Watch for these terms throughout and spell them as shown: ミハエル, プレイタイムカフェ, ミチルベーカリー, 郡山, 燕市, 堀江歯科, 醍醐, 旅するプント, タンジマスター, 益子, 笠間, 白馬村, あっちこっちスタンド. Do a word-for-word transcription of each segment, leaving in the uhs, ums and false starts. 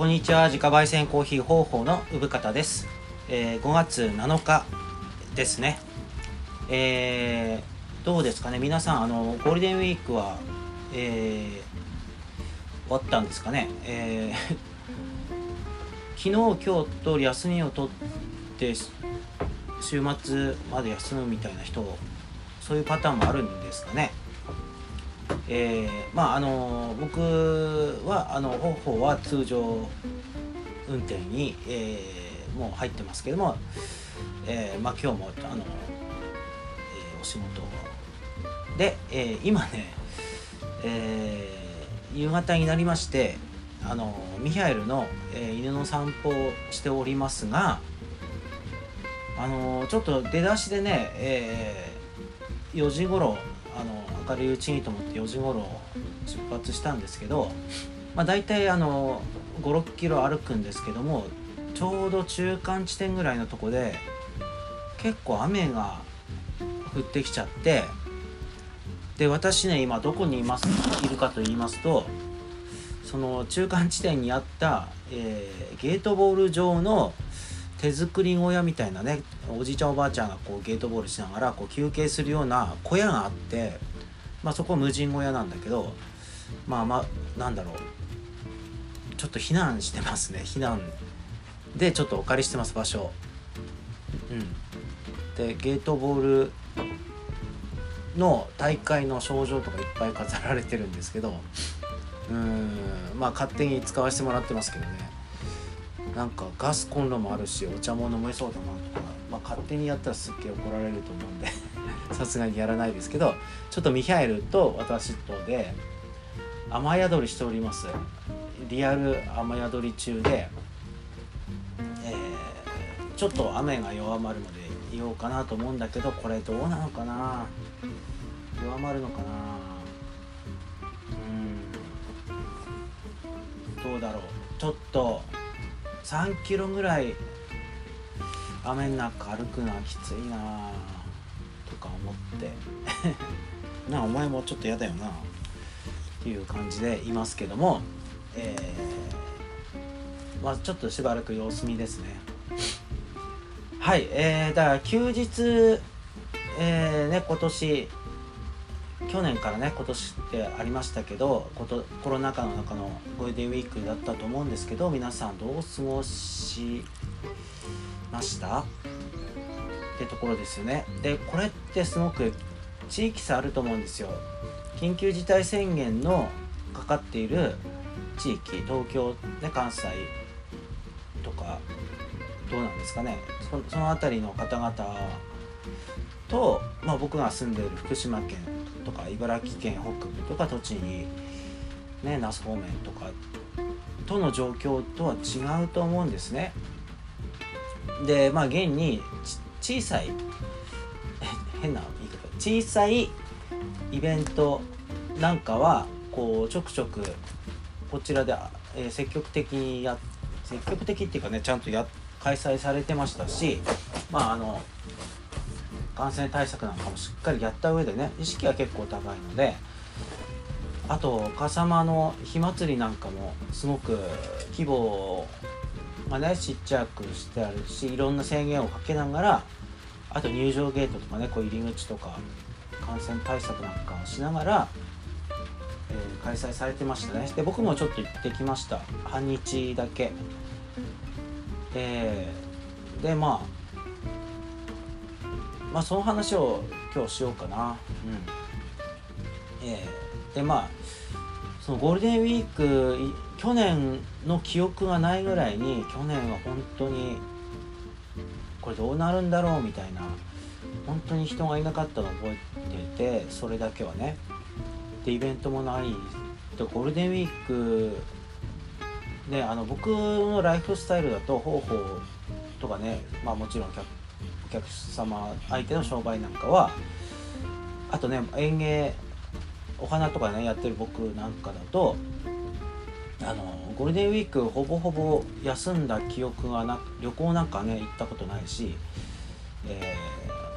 こんにちは、自家焙煎コーヒー方法の産方です。えー、ごがつなのかですね。えー、どうですかね皆さん、あのゴールデンウィークは、えー、終わったんですかね。えー、昨日今日と休みを取って週末まで休むみたいな人、そういうパターンもあるんですかね。えー、まああの僕はあの方法は通常運転に、えー、もう入ってますけども、えー、まあ今日もあの、えー、お仕事で、えー、今ね、えー、夕方になりましてあのミハエルの、えー、犬の散歩をしておりますが、あのちょっと出だしでね、えー、よじごろあの明るいうちにと思ってよじごろ出発したんですけど、まあ、大体あのご、ろっキロ歩くんですけども、ちょうど中間地点ぐらいのとこで結構雨が降ってきちゃって、で私ね今どこにいますいるかと言いますと、その中間地点にあった、えー、ゲートボール場の手作り小屋みたいなね、おじいちゃんおばあちゃんがこうゲートボールしながらこう休憩するような小屋があって、まあ、そこは無人小屋なんだけど、まあまあなんだろう、ちょっと避難してますね。避難でちょっとお借りしてます場所、うん、でゲートボールの大会の賞状とかいっぱい飾られてるんですけど、うーんまあ勝手に使わせてもらってますけどね。なんかガスコンロもあるしお茶も飲めそうだなとか、まあ、勝手にやったらすっげえ怒られると思うんでさすがにやらないですけど、ちょっとミハエルと私とで雨宿りしております。リアル雨宿り中で、えー、ちょっと雨が弱まるまでいようかなと思うんだけど、これどうなのかな、弱まるのかな、うーんどうだろう。ちょっとさんキロぐらい雨の中歩くのはきついなとか思ってなお前もちょっとやだよなっていう感じでいますけども、えー、まあちょっとしばらく様子見ですねはい、えー、だから休日、えー、ね今年去年からね今年ってありましたけど、ことコロナ禍の中のゴールデンウィークだったと思うんですけど、皆さんどう過ごしましたってところですよね。でこれってすごく地域差あると思うんですよ。緊急事態宣言のかかっている地域、東京、ね、関西とかどうなんですかね。 そ, その辺りの方々と、まあ、僕が住んでいる福島県とか茨城県北部とか栃木、ね、那須方面とかとの状況とは違うと思うんですね。でまあ現に小さい変な言い方、小さいイベントなんかはこうちょくちょくこちらで、えー、積極的にや積極的っていうかね、ちゃんとや開催されてましたし、まああの感染対策なんかもしっかりやった上でね、意識は結構高いので、あと笠間の火祭りなんかもすごく規模を、まあね、ちっちゃくしてあるし、いろんな制限をかけながら、あと入場ゲートとかね、こう入り口とか感染対策なんかをしながら、えー、開催されてましたね。で僕もちょっと行ってきました。半日だけ、えー、でまあまあ、その話を今日しようかな、うんえー、でまあそのゴールデンウィーク、去年の記憶がないぐらいに、去年は本当にこれどうなるんだろうみたいな、本当に人がいなかったのを覚えてて、それだけはね。でイベントもないで、ゴールデンウィークで、あの僕のライフスタイルだと方法とかね、まあもちろん客お客様相手の商売なんかは、あとね園芸お花とかねやってる僕なんかだと、あのゴールデンウィークほぼほぼ休んだ記憶がなく、旅行なんかね行ったことないし、え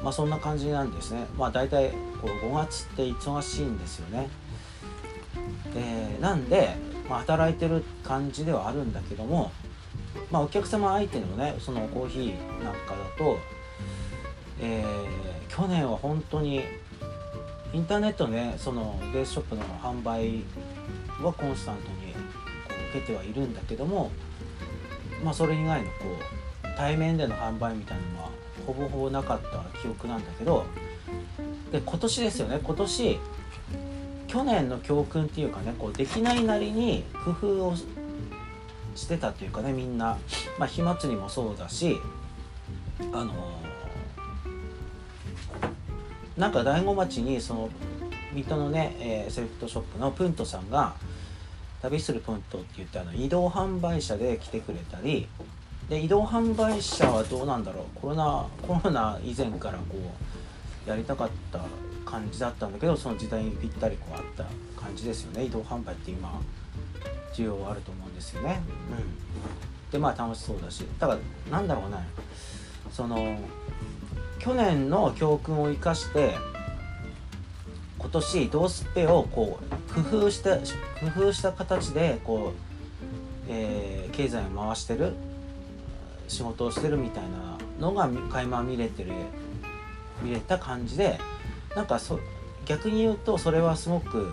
ー、まあそんな感じなんですね。まあ大体こうごがつって忙しいんですよね。えー、なんでまあ、働いてる感じではあるんだけども、まあ、お客様相手のねそのコーヒーなんかだと、えー、去年は本当にインターネットねそのベースショップの販売はコンスタントに受けてはいるんだけども、まあ、それ以外のこう対面での販売みたいなのはほぼほぼなかった記憶なんだけど、で今年ですよね、今年去年の教訓っていうかね、こうできないなりに工夫をしてたっていうかね、みんな、まあ、火祭りもそうだし、あのー、なんか大子町にその水戸のね、えー、セレクトショップのプントさんが旅するプントって言って、あの移動販売車で来てくれたりで、移動販売車はどうなんだろう、コロナコロナ以前からこうやりたかった感じだったんだけど、その時代にぴったりこうあった感じですよね。移動販売って今需要あると思うんですよね、うん、でまあ楽しそうだし、だからなんだろうね、その去年の教訓を生かして今年ドースペをこう工夫した工夫した形でこう、えー、経済を回してる仕事をしてるみたいなのが垣間見れてる見れた感じで、なんかそ逆に言うとそれはすごく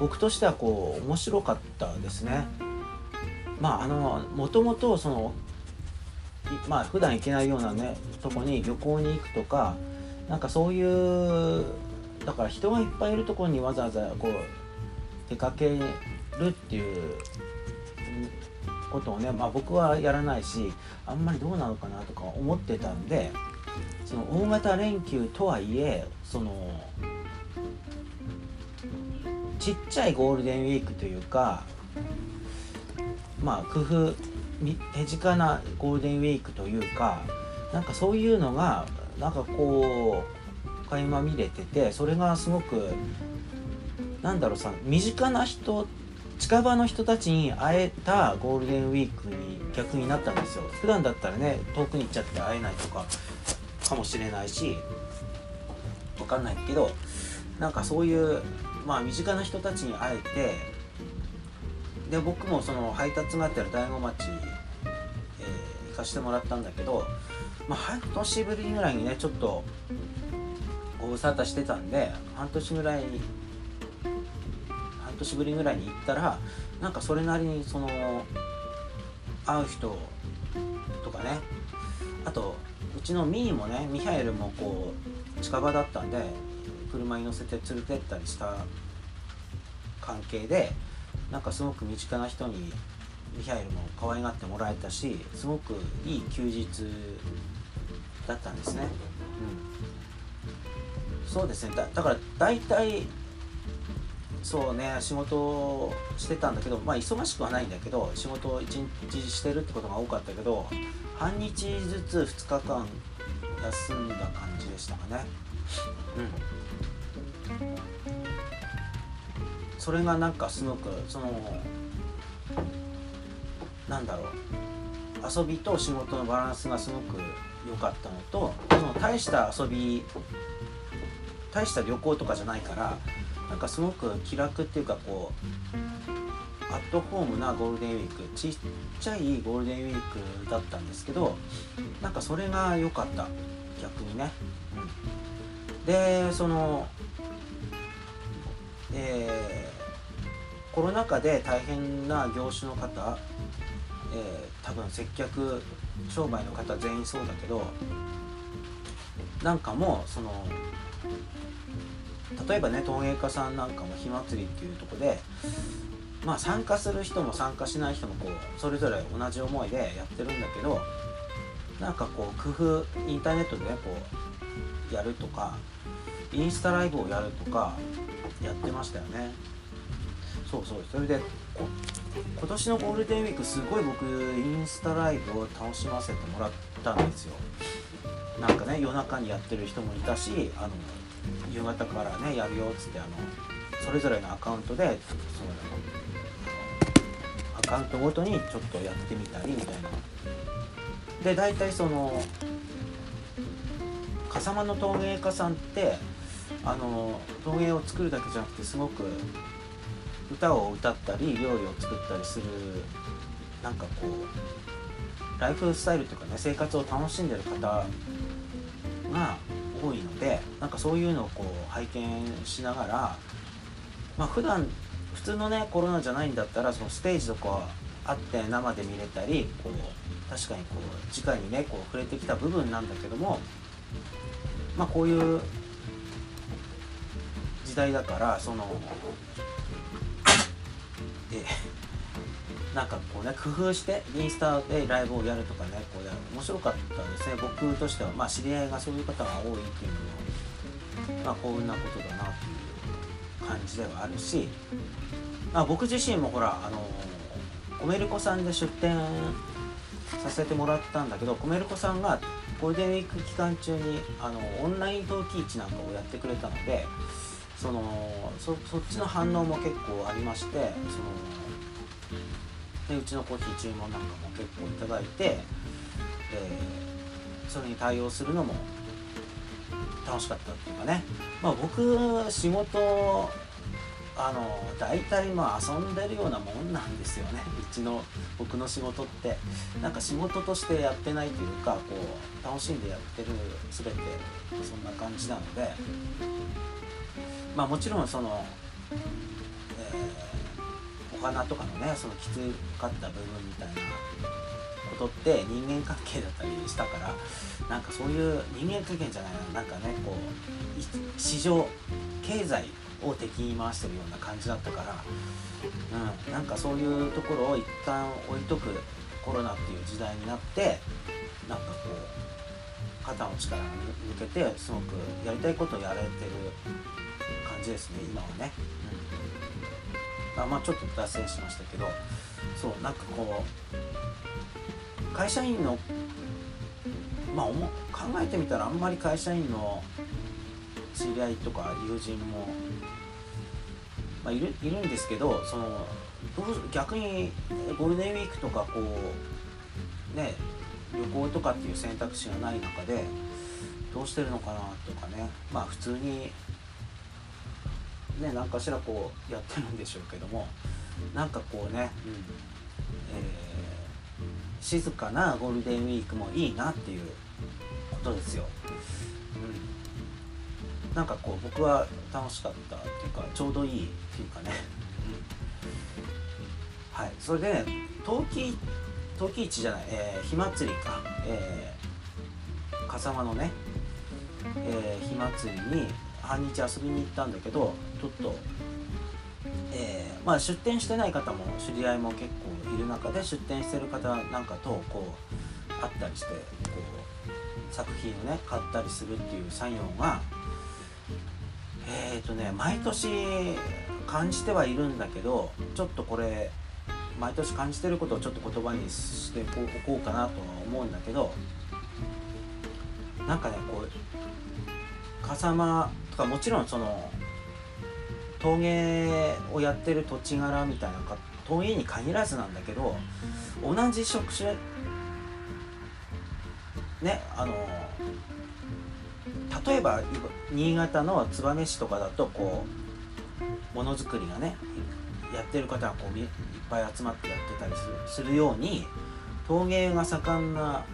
僕としてはこう面白かったですね。まああのもともとそのまあ普段行けないようなねとこに旅行に行くとか、なんかそういうだから人がいっぱいいるところにわざわざこう出かけるっていうことをね、まあ、僕はやらないしあんまりどうなのかなとか思ってたんで、その大型連休とはいえそのちっちゃいゴールデンウィークというか、まあ工夫手近なゴールデンウィークというか、なんかそういうのがなんかこう垣間見れてて、それがすごくなんだろうさ、身近な人近場の人たちに会えたゴールデンウィークに逆になったんですよ。普段だったらね遠くに行っちゃって会えないとかかもしれないし分かんないけど、なんかそういうまあ身近な人たちに会えて、で僕もその配達があったら大子町、えー、行かせてもらったんだけど、まあ、半年ぶりぐらいにねちょっとご無沙汰してたんで半年ぐらいに半年ぶりぐらいに行ったら、なんかそれなりにその会う人とかね、あとうちのミーもねミハエルもこう近場だったんで車に乗せて連れてったりした関係で、なんかすごく身近な人にミハエルも可愛がってもらえたし、すごくいい休日だったんですね、うん、そうですね。 だ, だから大体そうね仕事をしてたんだけど、まあ忙しくはないんだけど仕事をいちにちしてるってことが多かったけど、半日ずつふつかかん休んだ感じでしたかね、うん、それがなんかすごくそのなんだろう遊びと仕事のバランスがすごく良かったのと、その大した遊び大した旅行とかじゃないから、なんかすごく気楽っていうかこうアットホームなゴールデンウィーク、ちっちゃいゴールデンウィークだったんですけど、なんかそれが良かった逆にね、うん、でその、えー、コロナ禍で大変な業種の方、えー、多分接客商売の方全員そうだけど、なんかもその例えばね陶芸家さんなんかも火祭りっていうところで、まあ、参加する人も参加しない人もこうそれぞれ同じ思いでやってるんだけど、なんかこう工夫インターネットでねこうやるとかインスタライブをやるとかやってましたよね。そうそう、それで今年のゴールデンウィークすごい僕インスタライブを楽しませてもらったんですよ。なんかね夜中にやってる人もいたし、あの夕方からねやるよっつって、あのそれぞれのアカウントでそのアカウントごとにちょっとやってみたりみたいな。で大体その笠間の陶芸家さんってあの陶芸を作るだけじゃなくてすごく歌を歌ったり料理を作ったりする、なんかこうライフスタイルというかね、生活を楽しんでる方が多いので、なんかそういうのをこう拝見しながら、まあ普段普通のねコロナじゃないんだったらそのステージとかあって生で見れたり、こう確かにこう直にねこう触れてきた部分なんだけども、まあこういう時代だからそのでなんかこうね工夫してインスタでライブをやるとかね、こうやる面白かったですね。僕としてはまあ知り合いがそういう方が多いっていうのはまあ幸運なことだなっていう感じではあるし、まあ僕自身もほらあのコメルコさんで出店させてもらったんだけど、コメルコさんがゴールデンウィーク期間中にあのオンライン陶器市なんかをやってくれたので、その そ, そっちの反応も結構ありまして、そのでうちのコーヒー注文なんかも結構いただいて、それに対応するのも楽しかったっていうかね、まあ、僕仕事あの大体まあ遊んでるようなもんなんですよね。うちの僕の仕事ってなんか仕事としてやってないというか、こう楽しんでやってる全てそんな感じなので、まあもちろんその、えー、お花とかのねそのきつかった部分みたいなことって人間関係だったりしたから、なんかそういう人間関係じゃないな、なんかねこう市場経済を敵に回してるような感じだったから、うん、なんかそういうところを一旦置いとくコロナっていう時代になって、なんかこう肩の力が抜けてすごくやりたいことをやれてる感じですね今はね、うん、あまあちょっと脱線しましたけど、そうなんかこう会社員のまあ考えてみたらあんまり会社員の知り合いとか友人も、まあ、いる、いるんですけど、その逆にゴールデンウィークとかこう、ね、旅行とかっていう選択肢がない中でどうしてるのかなとかね、まあ普通に、ね、何かしらこうやってるんでしょうけども、なんかこうね、うんえー、静かなゴールデンウィークもいいなっていうことですよ。うんなんかこう僕は楽しかったっていうかちょうどいいっていうかね、はい、それでね陶器陶器市じゃない、えー、火祭りか、えー、笠間のね、えー、火祭りに半日遊びに行ったんだけど、ちょっと、えー、まあ出店してない方も知り合いも結構いる中で、出店してる方なんかとこう会ったりしてこう作品をね買ったりするっていう作業がえーとね、毎年感じてはいるんだけど、ちょっとこれ毎年感じてることをちょっと言葉にしておこうかなとは思うんだけど、なんかねこう笠間とかもちろんその陶芸をやってる土地柄みたいなか陶芸に限らずなんだけど、同じ職種ねあの例えば新潟の燕市とかだとこうものづくりがねやってる方がこういっぱい集まってやってたりするように、陶芸が盛んな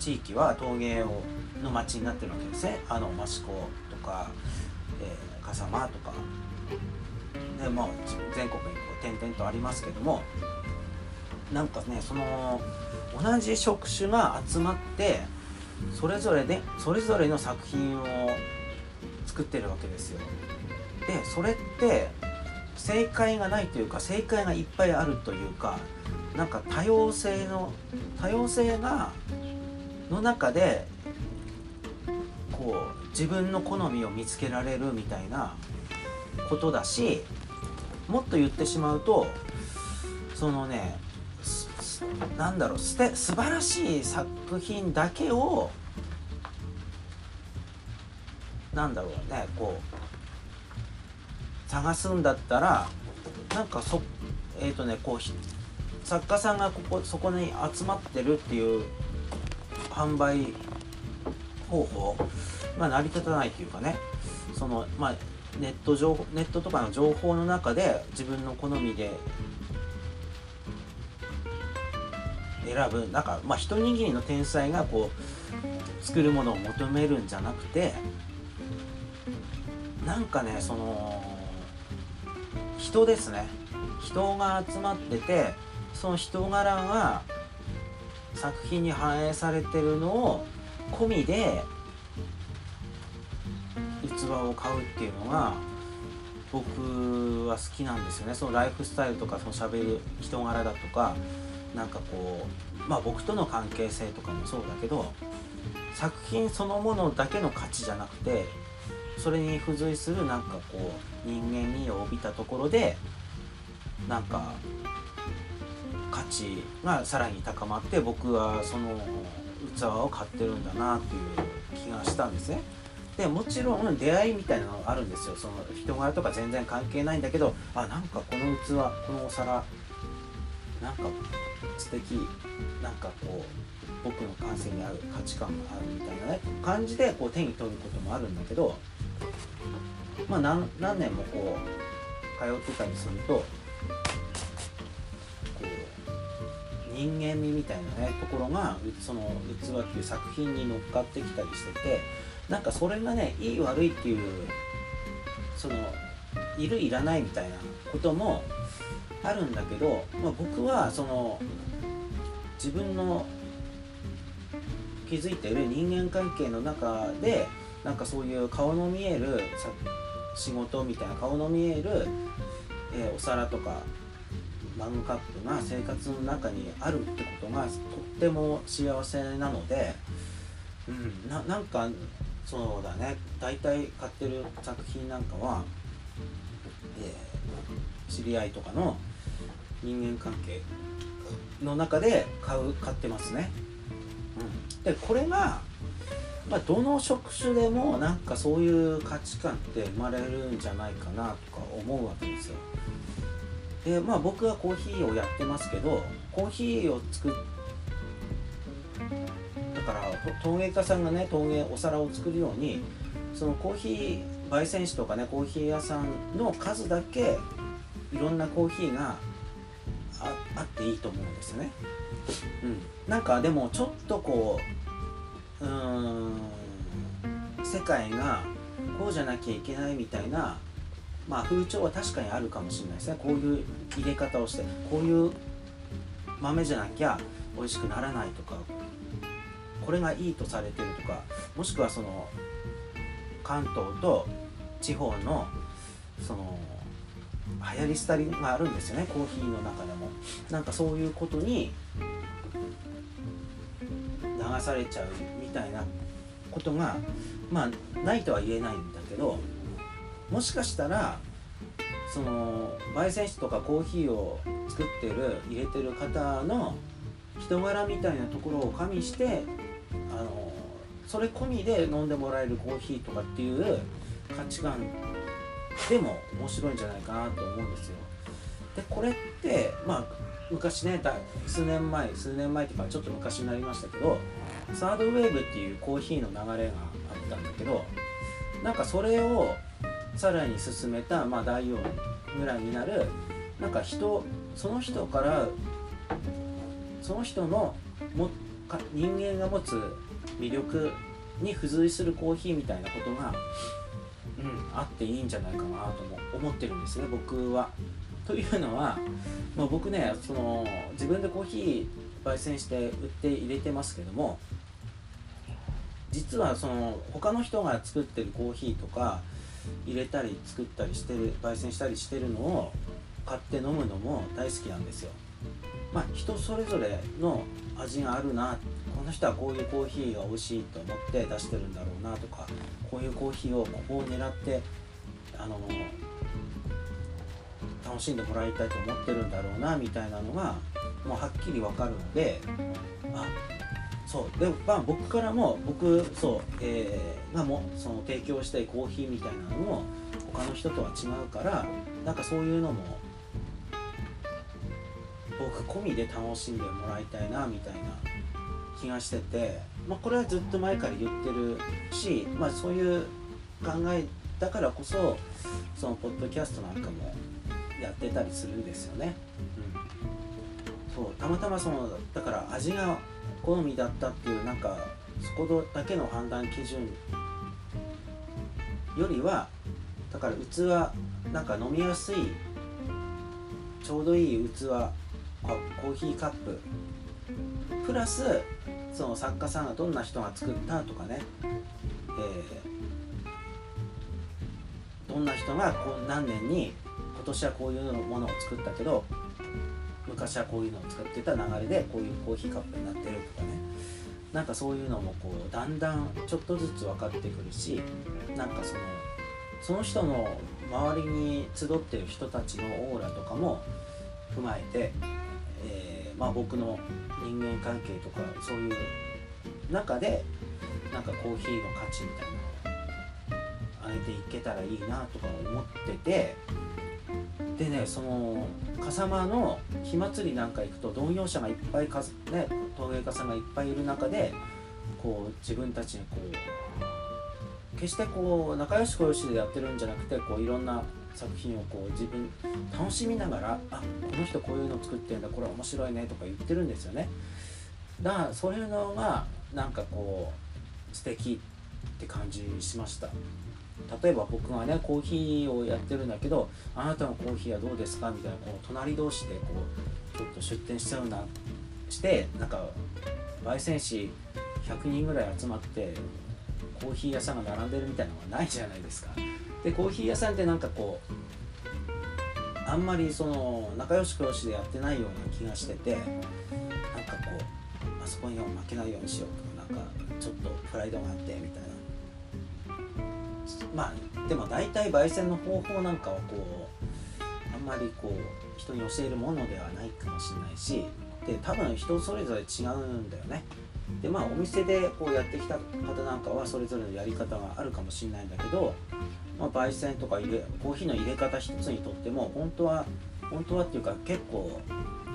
地域は陶芸をの町になってるわけですね。あの益子とか、えー、笠間とかで、まあ、全国にこう点々とありますけども、なんかねその同じ職種が集まってそれぞれでそれぞれの作品を作ってるわけですよ。でそれって正解がないというか、正解がいっぱいあるというか、なんか多様性の多様性がの中でこう自分の好みを見つけられるみたいなことだし、もっと言ってしまうとそのねなんだろうすて素晴らしい作品だけをなんだろうねこう探すんだったら、なんかそえっとねこう作家さんがここそこに集まってるっていう販売方法まあ成り立たないというかね、そのまあネット情報、ネットとかの情報の中で自分の好みで選ぶ、なんかまあ一握りの天才がこう作るものを求めるんじゃなくて、なんかね、その人ですね、人が集まってて、その人柄が作品に反映されてるのを込みで器を買うっていうのが僕は好きなんですよね。そのライフスタイルとか、その喋る人柄だとか、なんかこう、まあ僕との関係性とかもそうだけど、作品そのものだけの価値じゃなくて、それに付随するなんかこう人間味を帯びたところで、なんか価値がさらに高まって、僕はその器を買ってるんだなっていう気がしたんですね。でもちろん出会いみたいなのがあるんですよ。その人柄とか全然関係ないんだけど、あ、なんかこの器、このお皿、なんか素敵、なんかこう僕の感性に合う、価値観があるみたいな、ね、感じでこう手に取ることもあるんだけど、まあ 何, 何年もこう通ってたりすると、こう人間味みたいなねところが、その器っていう作品に乗っかってきたりしてて、なんかそれがね、いい悪いっていう、そのいるいらないみたいなこともあるんだけど、まあ、僕はその自分の気づいている人間関係の中で、なんかそういう顔の見える仕事みたいな、顔の見える、えー、お皿とかマグカップが生活の中にあるってことがとっても幸せなので、うん、な, なんかそうだね、大体買ってる作品なんかは、えー、知り合いとかの人間関係の中で買う買ってますね、うん、でこれが、まあ、どの職種でもなんかそういう価値観って生まれるんじゃないかなとか思うわけですよ。でまあ僕はコーヒーをやってますけど、コーヒーを作っだから陶芸家さんがね、陶芸お皿を作るように、そのコーヒー焙煎師とかね、コーヒー屋さんの数だけいろんなコーヒーが あ, あっていいと思うんですよね、うん、なんかでもちょっとこう、うーん、世界がこうじゃなきゃいけないみたいな、まあ、風潮は確かにあるかもしれないですね。こういう入れ方をして、こういう豆じゃなきゃ美味しくならないとか、これがいいとされてるとか、もしくはその関東と地方のその流行り廃りがあるんですよね、コーヒーの中でも。なんかそういうことに流されちゃうみたいなことが、まあないとは言えないんだけど、もしかしたらその焙煎師とかコーヒーを作ってる、入れてる方の人柄みたいなところを加味して、あのそれ込みで飲んでもらえるコーヒーとかっていう価値観でも面白いんじゃないかなと思うんですよ。でこれってまあ昔ね、数年前数年前っていうかちょっと昔になりましたけど、サードウェーブっていうコーヒーの流れがあったんだけど、なんかそれをさらに進めた、まあだいよんぐらいになる、なんか人その人からその人のも人間が持つ魅力に付随するコーヒーみたいなことが、うん、あっていいんじゃないかなとも思ってるんですね、僕は。というのは、まあ、僕ね、その自分でコーヒー焙煎して売って入れてますけども、実はその他の人が作ってるコーヒーとか入れたり作ったりしてる、焙煎したりしてるのを買って飲むのも大好きなんですよ。まあ、人それぞれの味があるな、この人はこういうコーヒーが美味しいと思って出してるんだろうなとか、こういうコーヒーをここを狙ってあの楽しんでもらいたいと思ってるんだろうなみたいなのがもうはっきり分かるので、あ、そうで、まあ、僕からも僕そう、えー、がもその提供したいコーヒーみたいなのも他の人とは違うから、なんかそういうのも僕込みで楽しんでもらいたいなみたいな気がしてて、まあ、これはずっと前から言ってるし、まあ、そういう考えだからこそそのポッドキャストなんかもやってたりするんですよね、うん、そうたまたまそのだから味が好みだったっていうなんかそこだけの判断基準よりはだから器なんか飲みやすいちょうどいい器コーヒーカッププラスその作家さんがどんな人が作ったとかね、えー、どんな人がこう何年に今年はこういうものを作ったけど昔はこういうのを作ってた流れでこういうコーヒーカップになってるとかね、なんかそういうのもこうだんだんちょっとずつ分かってくるし、なんかそのその人の周りに集ってる人たちのオーラとかも踏まえて、えーまあ、僕の人間関係とかそういう中でなんかコーヒーの価値みたいなのを上げていけたらいいなとか思ってて、でね、その笠間の火祭りなんか行くと同業者がいっぱいか、ね、陶芸家さんがいっぱいいる中でこう自分たちにこう決してこう仲良しこよしでやってるんじゃなくてこういろんな作品をこう自分楽しみながら、あ、この人こういうの作ってるんだ、これ面白いねとか言ってるんですよね。だからそういうのがなんかこう素敵って感じしました。例えば僕がねコーヒーをやってるんだけど、あなたのコーヒーはどうですかみたいなこう隣同士でこうちょっと出店しちゃうなしてなんか焙煎士ひゃくにんぐらい集まってコーヒー屋さんが並んでるみたいなのがないじゃないですか。でコーヒー屋さんってなんかこうあんまりその仲良しこよしでやってないような気がしてて、なんかこうあそこには負けないようにしようとかなんかちょっとプライドがあってみたいな。まあでも大体焙煎の方法なんかはこうあんまりこう人に教えるものではないかもしれないし、で多分人それぞれ違うんだよね。でまあお店でこうやってきた方なんかはそれぞれのやり方があるかもしれないんだけど、まあ、焙煎とか入れコーヒーの入れ方一つにとっても本当は本当はっていうか結構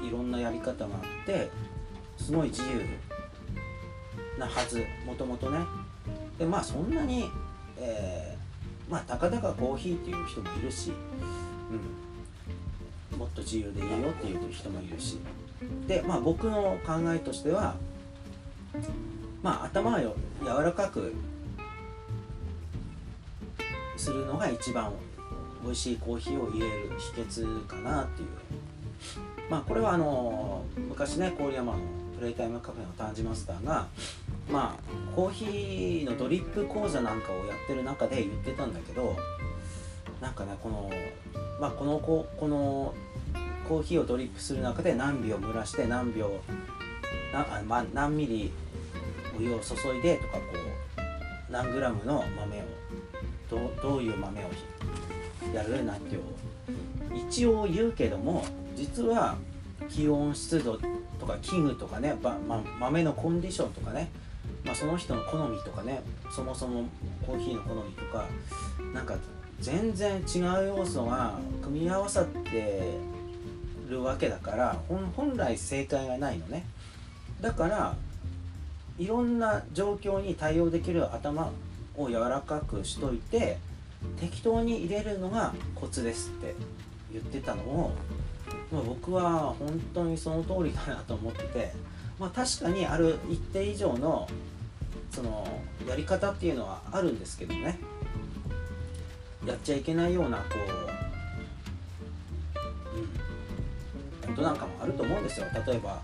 いろんなやり方があってすごい自由なはず、もともとね。でまあそんなにえー、まあたかだかコーヒーっていう人もいるし、うん、もっと自由でいいよっていう人もいるし、でまあ僕の考えとしてはまあ頭を柔らかくするのが一番美味しいコーヒーを入れる秘訣かなっていう。まあこれはあの昔ね郡山のプレイタイムカフェのタンジマスターがまあ、コーヒーのドリップ講座なんかをやってる中で言ってたんだけど、なんかねこの、まあ、このここのコーヒーをドリップする中で何秒蒸らして何秒な、まあ、何ミリお湯を注いでとかこう何グラムの豆を ど, どういう豆をやるなんて一応言うけども、実は気温湿度とか器具とかね、まあ、豆のコンディションとかね、まあ、その人の好みとかね、そもそもコーヒーの好みとかなんか全然違う要素が組み合わさってるわけだから 本, 本来正解がないのね。だからいろんな状況に対応できる頭を柔らかくしといて適当に入れるのがコツですって言ってたのを、まあ、僕は本当にその通りだなと思ってて、まあ、確かにある一定以上のそのやり方っていうのはあるんですけどね、やっちゃいけないようなこう、うん、ことなんかもあると思うんですよ。例えば、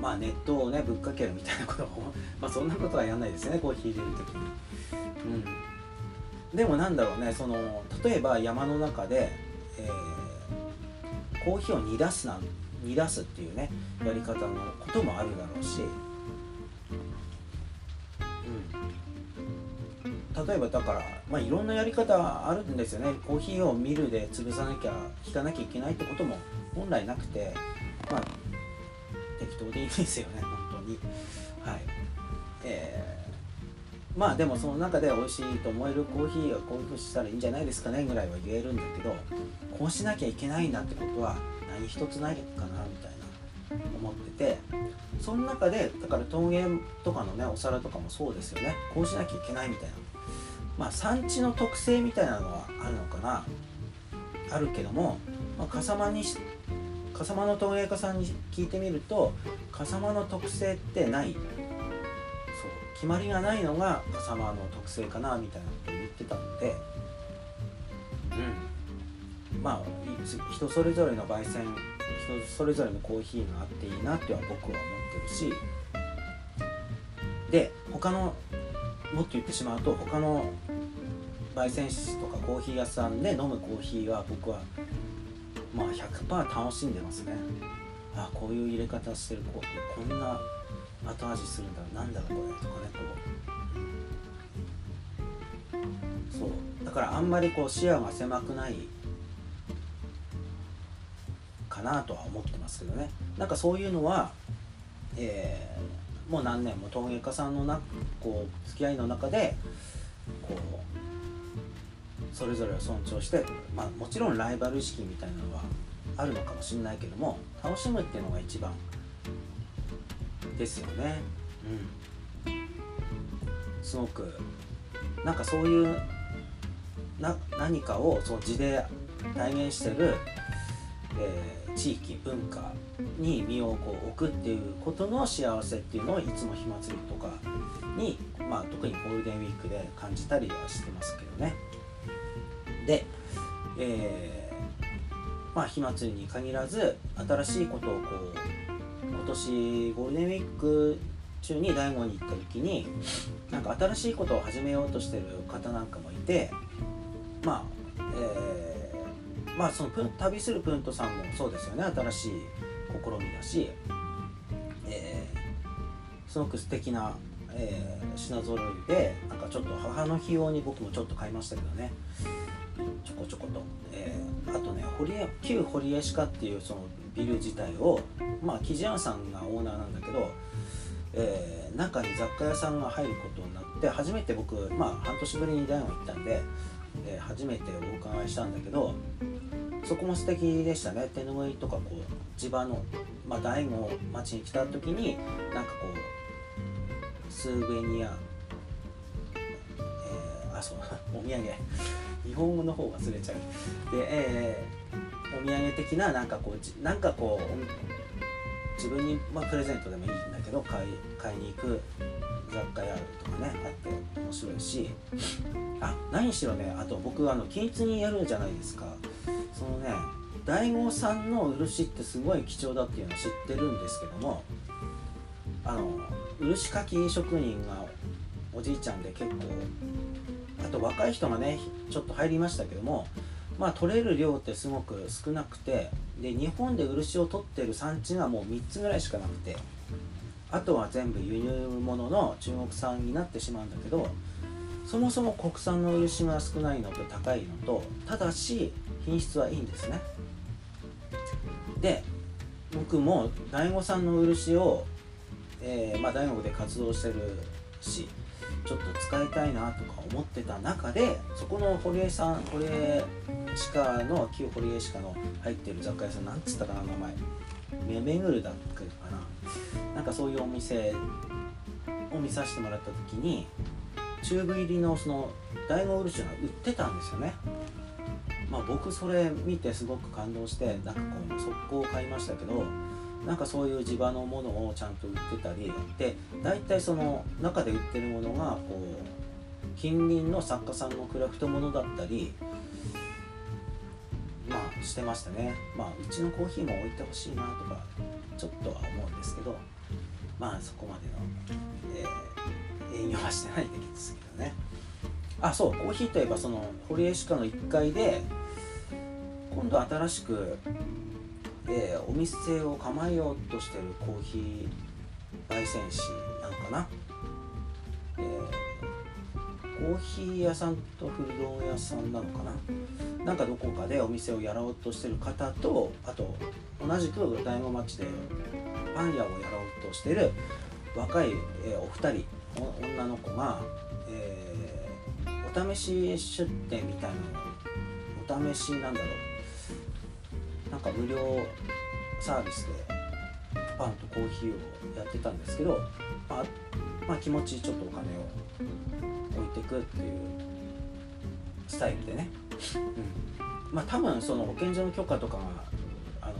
まあ、熱湯をねぶっかけるみたいなこともまあそんなことはやんないですねコーヒー入れる時に、うん、でもなんだろうねその例えば山の中で、えー、コーヒーを煮出すなんて煮出すっていうねやり方のこともあるだろうし、うん、例えばだから、まあ、いろんなやり方あるんですよね。コーヒーをミルで潰さなきゃ引かなきゃいけないってことも本来なくて、まあ、適当でいいんですよね本当に、はい、えー、まあでもその中で美味しいと思えるコーヒーはこういうふうにしたらいいんじゃないですかねぐらいは言えるんだけど、こうしなきゃいけないんだってことは何一つないかなみたいな思ってて、その中でだから陶芸とかのねお皿とかもそうですよね。こうしなきゃいけないみたいなまあ、産地の特性みたいなのはあるのかな、あるけども、まあ、笠間に笠間の陶芸家さんに聞いてみると、笠間の特性ってない、そう決まりがないのが笠間の特性かなみたいなこと言ってたので、うん、まあ人それぞれの焙煎、人それぞれのコーヒーがあっていいなっては僕は思ってるし、で他のもっと言ってしまうと、他の焙煎室とかコーヒー屋さんで飲むコーヒーは僕はまあ ひゃくパーセント 楽しんでますね。あ、こういう入れ方してる、こうこんな後味するんだ、なんだろうこれとかね、こうそうだからあんまりこう視野が狭くないかなとは思ってますけどね。なんかそういうのは、えーもう何年も陶芸家さんのなこう付き合いの中でこうそれぞれを尊重して、まあ、もちろんライバル意識みたいなのはあるのかもしれないけども、楽しむっていうのが一番ですよね、うん、すごくなんかそういうな何かをそう地で体現してる、えー、地域文化に身をこう置くっていうことの幸せっていうのをいつも火祭りとかに、まあ、特にゴールデンウィークで感じたりはしてますけどね。で、えーまあ、火祭りに限らず新しいことをこう今年ゴールデンウィーク中に醍醐に行った時になんか新しいことを始めようとしてる方なんかもいて、まあ、えーまあ、その旅するプントさんもそうですよね、新しい試みだし、えー、すごく素敵な、えー、品揃えで、なんかちょっと母の日用に僕もちょっと買いましたけどね、ちょこちょこと、えー、あとね堀江旧堀江歯科っていうそのビル自体を、まあ生地屋さんがオーナーなんだけど、えー、中に雑貨屋さんが入ることになって初めて僕、まあ、半年ぶりに台湾行ったんで、えー、初めてお伺いしたんだけど、そこも素敵でしたね。手ぬぐいとかこう地場の、まあ、醍醐町に来た時になんかこうスーベニア、えー、あそうお土産日本語の方忘れちゃうで、えー、お土産的ななんかこうなんかこう自分に、まあ、プレゼントでもいいんだけど買い、買いに行く雑貨屋とかねあって面白いし、あ何しろね、あと僕あの均一にやるじゃないですか。そのね、醍醐さんの漆ってすごい貴重だっていうのは知ってるんですけども、あの漆かき職人がおじいちゃんで結構、あと若い人がねちょっと入りましたけども、まあ取れる量ってすごく少なくて、で日本で漆を取ってる産地がもうみっつぐらいしかなくて、あとは全部輸入物の中国産になってしまうんだけど、そもそも国産の漆が少ないのと高いのと、ただし品質はいいんですね。で僕も醍醐さんの漆を、えーまあ、醍醐で活動してるしちょっと使いたいなとか思ってた中で、そこの堀江さん堀江歯科の旧堀江歯科の入ってる雑貨屋さん、なんつったかな、名前めぐるだっけかな、なんかそういうお店を見させてもらった時にチューブ入りのその醍醐漆が売ってたんですよね。まあ、僕それ見てすごく感動して、なんかこう速攻買いましたけど、なんかそういう地場のものをちゃんと売ってたりで、大体その中で売ってるものがこう近隣の作家さんのクラフトものだったりまあしてましたね。まあうちのコーヒーも置いてほしいなとかちょっとは思うんですけど、まあそこまでの、えー、営業はしてないですけどね。あ、そうコーヒーといえばその堀江歯科のいっかいで今度新しく、えー、お店を構えようとしてるコーヒー焙煎師なのかな、えー、コーヒー屋さんと古道屋さんなのかな、なんかどこかでお店をやろうとしてる方と、あと同じく醍醐町でパン屋をやろうとしてる若い、えー、お二人女の子が、えーお試し出店みたいなのを、お試しなんだろう、なんか無料サービスでパンとコーヒーをやってたんですけど、まあ、まあ気持ちちょっとお金を置いてくっていうスタイルでね、うん、まあ多分その保健所の許可とかあの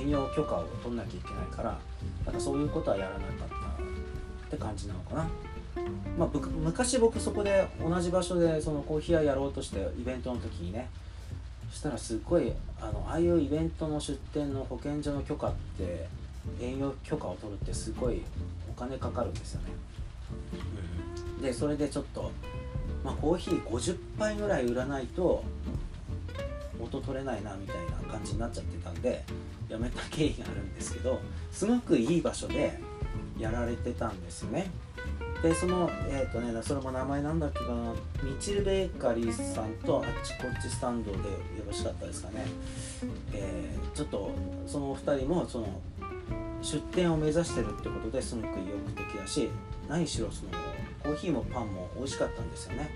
営業許可を取んなきゃいけないから、なんかそういうことはやらなかったって感じなのかな。まあ、ぶ昔僕そこで同じ場所でそのコーヒー屋やろうとしてイベントの時にね、そしたらすっごいあのああいうイベントの出店の保健所の許可って営業許可を取るってすごいお金かかるんですよね。でそれでちょっと、まあ、コーヒーごじゅっぱいぐらい売らないと元取れないなみたいな感じになっちゃってたんでやめた経緯があるんですけど、すごくいい場所でやられてたんですよね。でそのえっ、ー、とねそれも名前なんだっけかな、ミチルベーカリーさんとあっちこっちスタンドでよろしかったですかね、えー、ちょっとそのお二人もその出店を目指してるってことですごく意欲的だし、何しろそのコーヒーもパンも美味しかったんですよね、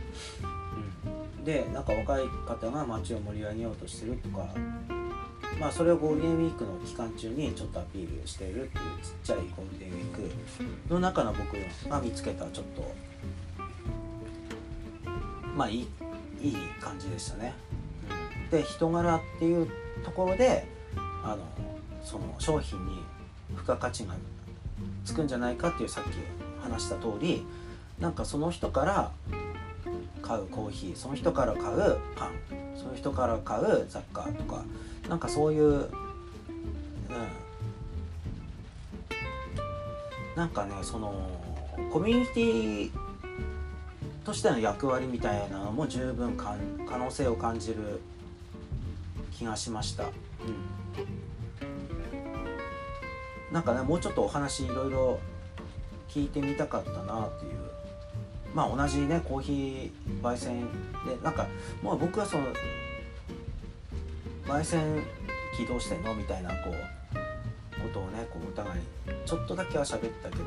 うん、でなんか若い方が街を盛り上げようとしてるとか、まあそれをゴールデンウィークの期間中にちょっとアピールしているっていうちっちゃいゴールデンウィークの中の僕が見つけたちょっとまあいい、いい感じでしたね。で人柄っていうところであのその商品に付加価値がつくんじゃないかっていうさっき話した通り、なんかその人から買うコーヒー、その人から買うパン、その人から買う雑貨とか、なんかそういう、うん、なんかねそのコミュニティとしての役割みたいなのも十分かん可能性を感じる気がしました、うん、なんかねもうちょっとお話いろいろ聞いてみたかったなっていう、まあ同じねコーヒー焙煎でなんかもう僕はその焙煎起動してんのみたいなこうことをねこうお互いちょっとだけは喋ったけど、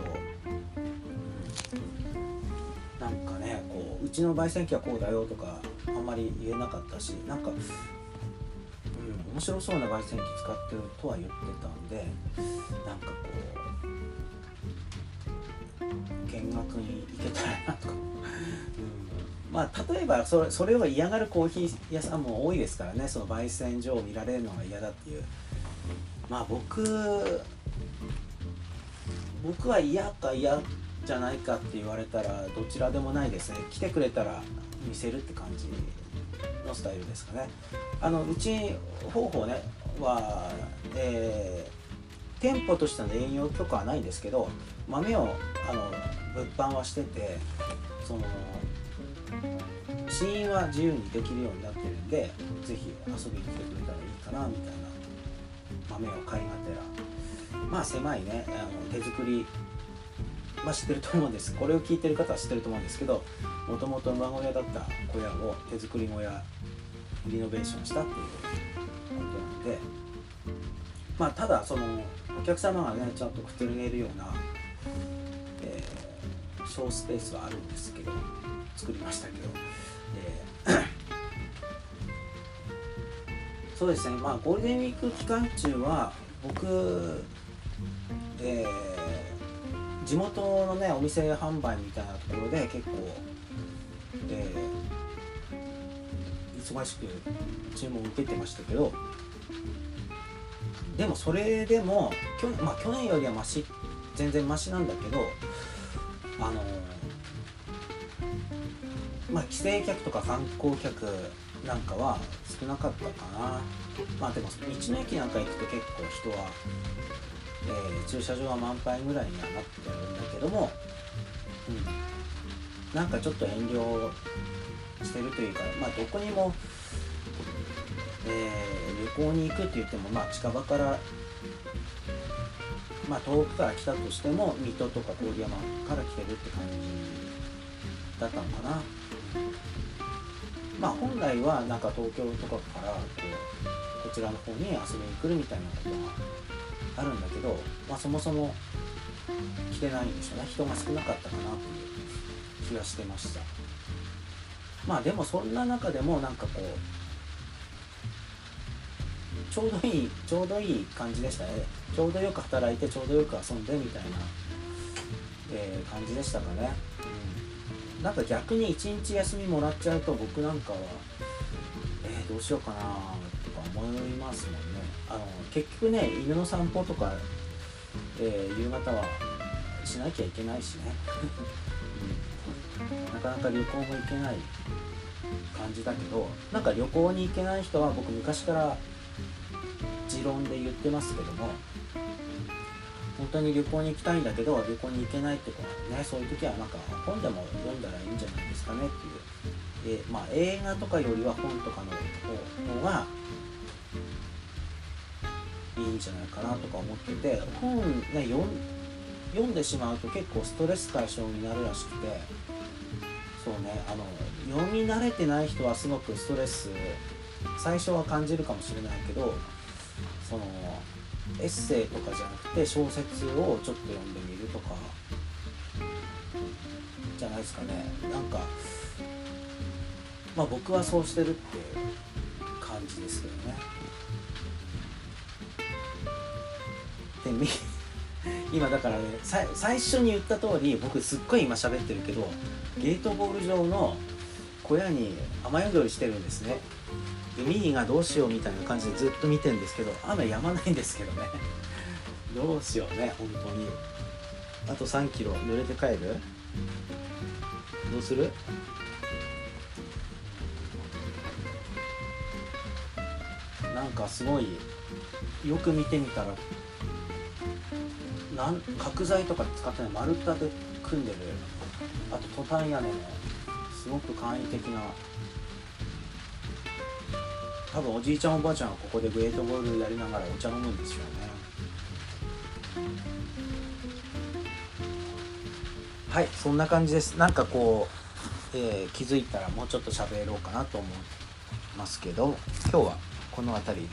なんかねこううちの焙煎機はこうだよとかあんまり言えなかったし、なんか、うん、面白そうな焙煎機使ってるとは言ってたんで、なんかこう見学に行けたらなとかまあ、例えばそれ、それを嫌がるコーヒー屋さんも多いですからね、その焙煎所を見られるのが嫌だっていう、まあ僕僕は嫌か嫌じゃないかって言われたらどちらでもないですね。来てくれたら見せるって感じのスタイルですかね。あのうち方法ねは、えー、店舗としての営業許可はないんですけど、豆をあの物販はしてて、その試飲は自由にできるようになってるんで、ぜひ遊びに来てくれたらいいかなみたいな、豆を買いがてら、まあ狭いねあの手作り、まあ、知ってると思うんです、これを聞いてる方は知ってると思うんですけど、もともと馬小屋だった小屋を手作り小屋リノベーションしたっていうことなので、まあただそのお客様がねちゃんとくつろげるような、えー、小スペースはあるんですけど作りましたけど、えー、そうですね、まあゴールデンウィーク期間中は僕、えー、地元のねお店販売みたいなところで結構、えー、忙しく注文を受けてましたけど、でもそれでも去年、まあ、去年よりはマシ、全然マシなんだけど、あのまあ、帰省客とか観光客なんかは少なかったかな。まあでも道の駅なんか行くと結構人は、えー、駐車場は満杯ぐらいにはなってるんだけども、うん、なんかちょっと遠慮してるというか、まあどこにも、えー、旅行に行くって言っても、まあ近場から、まあ遠くから来たとしても水戸とか郡山から来てるって感じだったのかな。まあ、本来はなんか東京とかからこうこちらの方に遊びに来るみたいなことがあるんだけど、まあ、そもそも来てないんでしょうね。人が少なかったかなっていう気がしてました。まあでもそんな中でもなんかこうちょうどいいちょうどいい感じでしたね。ちょうどよく働いてちょうどよく遊んでみたいな、えー、感じでしたかね。なんか逆にいちにち休みもらっちゃうと僕なんかはえー、どうしようかなとか思いますもんね。あの結局ね、犬の散歩とか、えー、夕方はしなきゃいけないしねなかなか旅行も行けない感じだけど、なんか旅行に行けない人は僕昔から持論で言ってますけども、本当に旅行に行きたいんだけど旅行に行けないってことね、そういう時はなんか本でも読んだらいいんじゃないですかねっていう、でまあ映画とかよりは本とかの方がいいんじゃないかなとか思ってて、本ね読ん読んでしまうと結構ストレス解消になるらしくて、そうね、あの読み慣れてない人はすごくストレス最初は感じるかもしれないけど、そのエッセイとかじゃなくて小説をちょっと読んでみるとかじゃないですかね。なんかまあ僕はそうしてるって感じですけどね。でみ今だからね、最初に言った通り僕すっごい今喋ってるけどゲートボール場の小屋に雨宿りしてるんですね。でミニがどうしようみたいな感じでずっと見てるんですけど、雨止まないんですけどねどうしようね本当に。あとさんキロ濡れて帰る？どうする？なんかすごいよく見てみたらなん角材とか使ってない丸太で組んでる、あとトタン屋根のすごく簡易的な、多分おじいちゃんおばあちゃんはここでグレートボールやりながらお茶飲むんですよね。はい、そんな感じです。なんかこう、えー、気づいたらもうちょっと喋ろうかなと思いますけど、今日はこの辺り。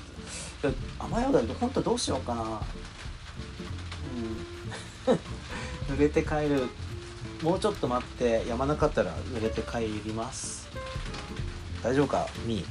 雨宿りで本当どうしようかな。うん、濡れて帰る。もうちょっと待って、やまなかったら濡れて帰ります。大丈夫かみー。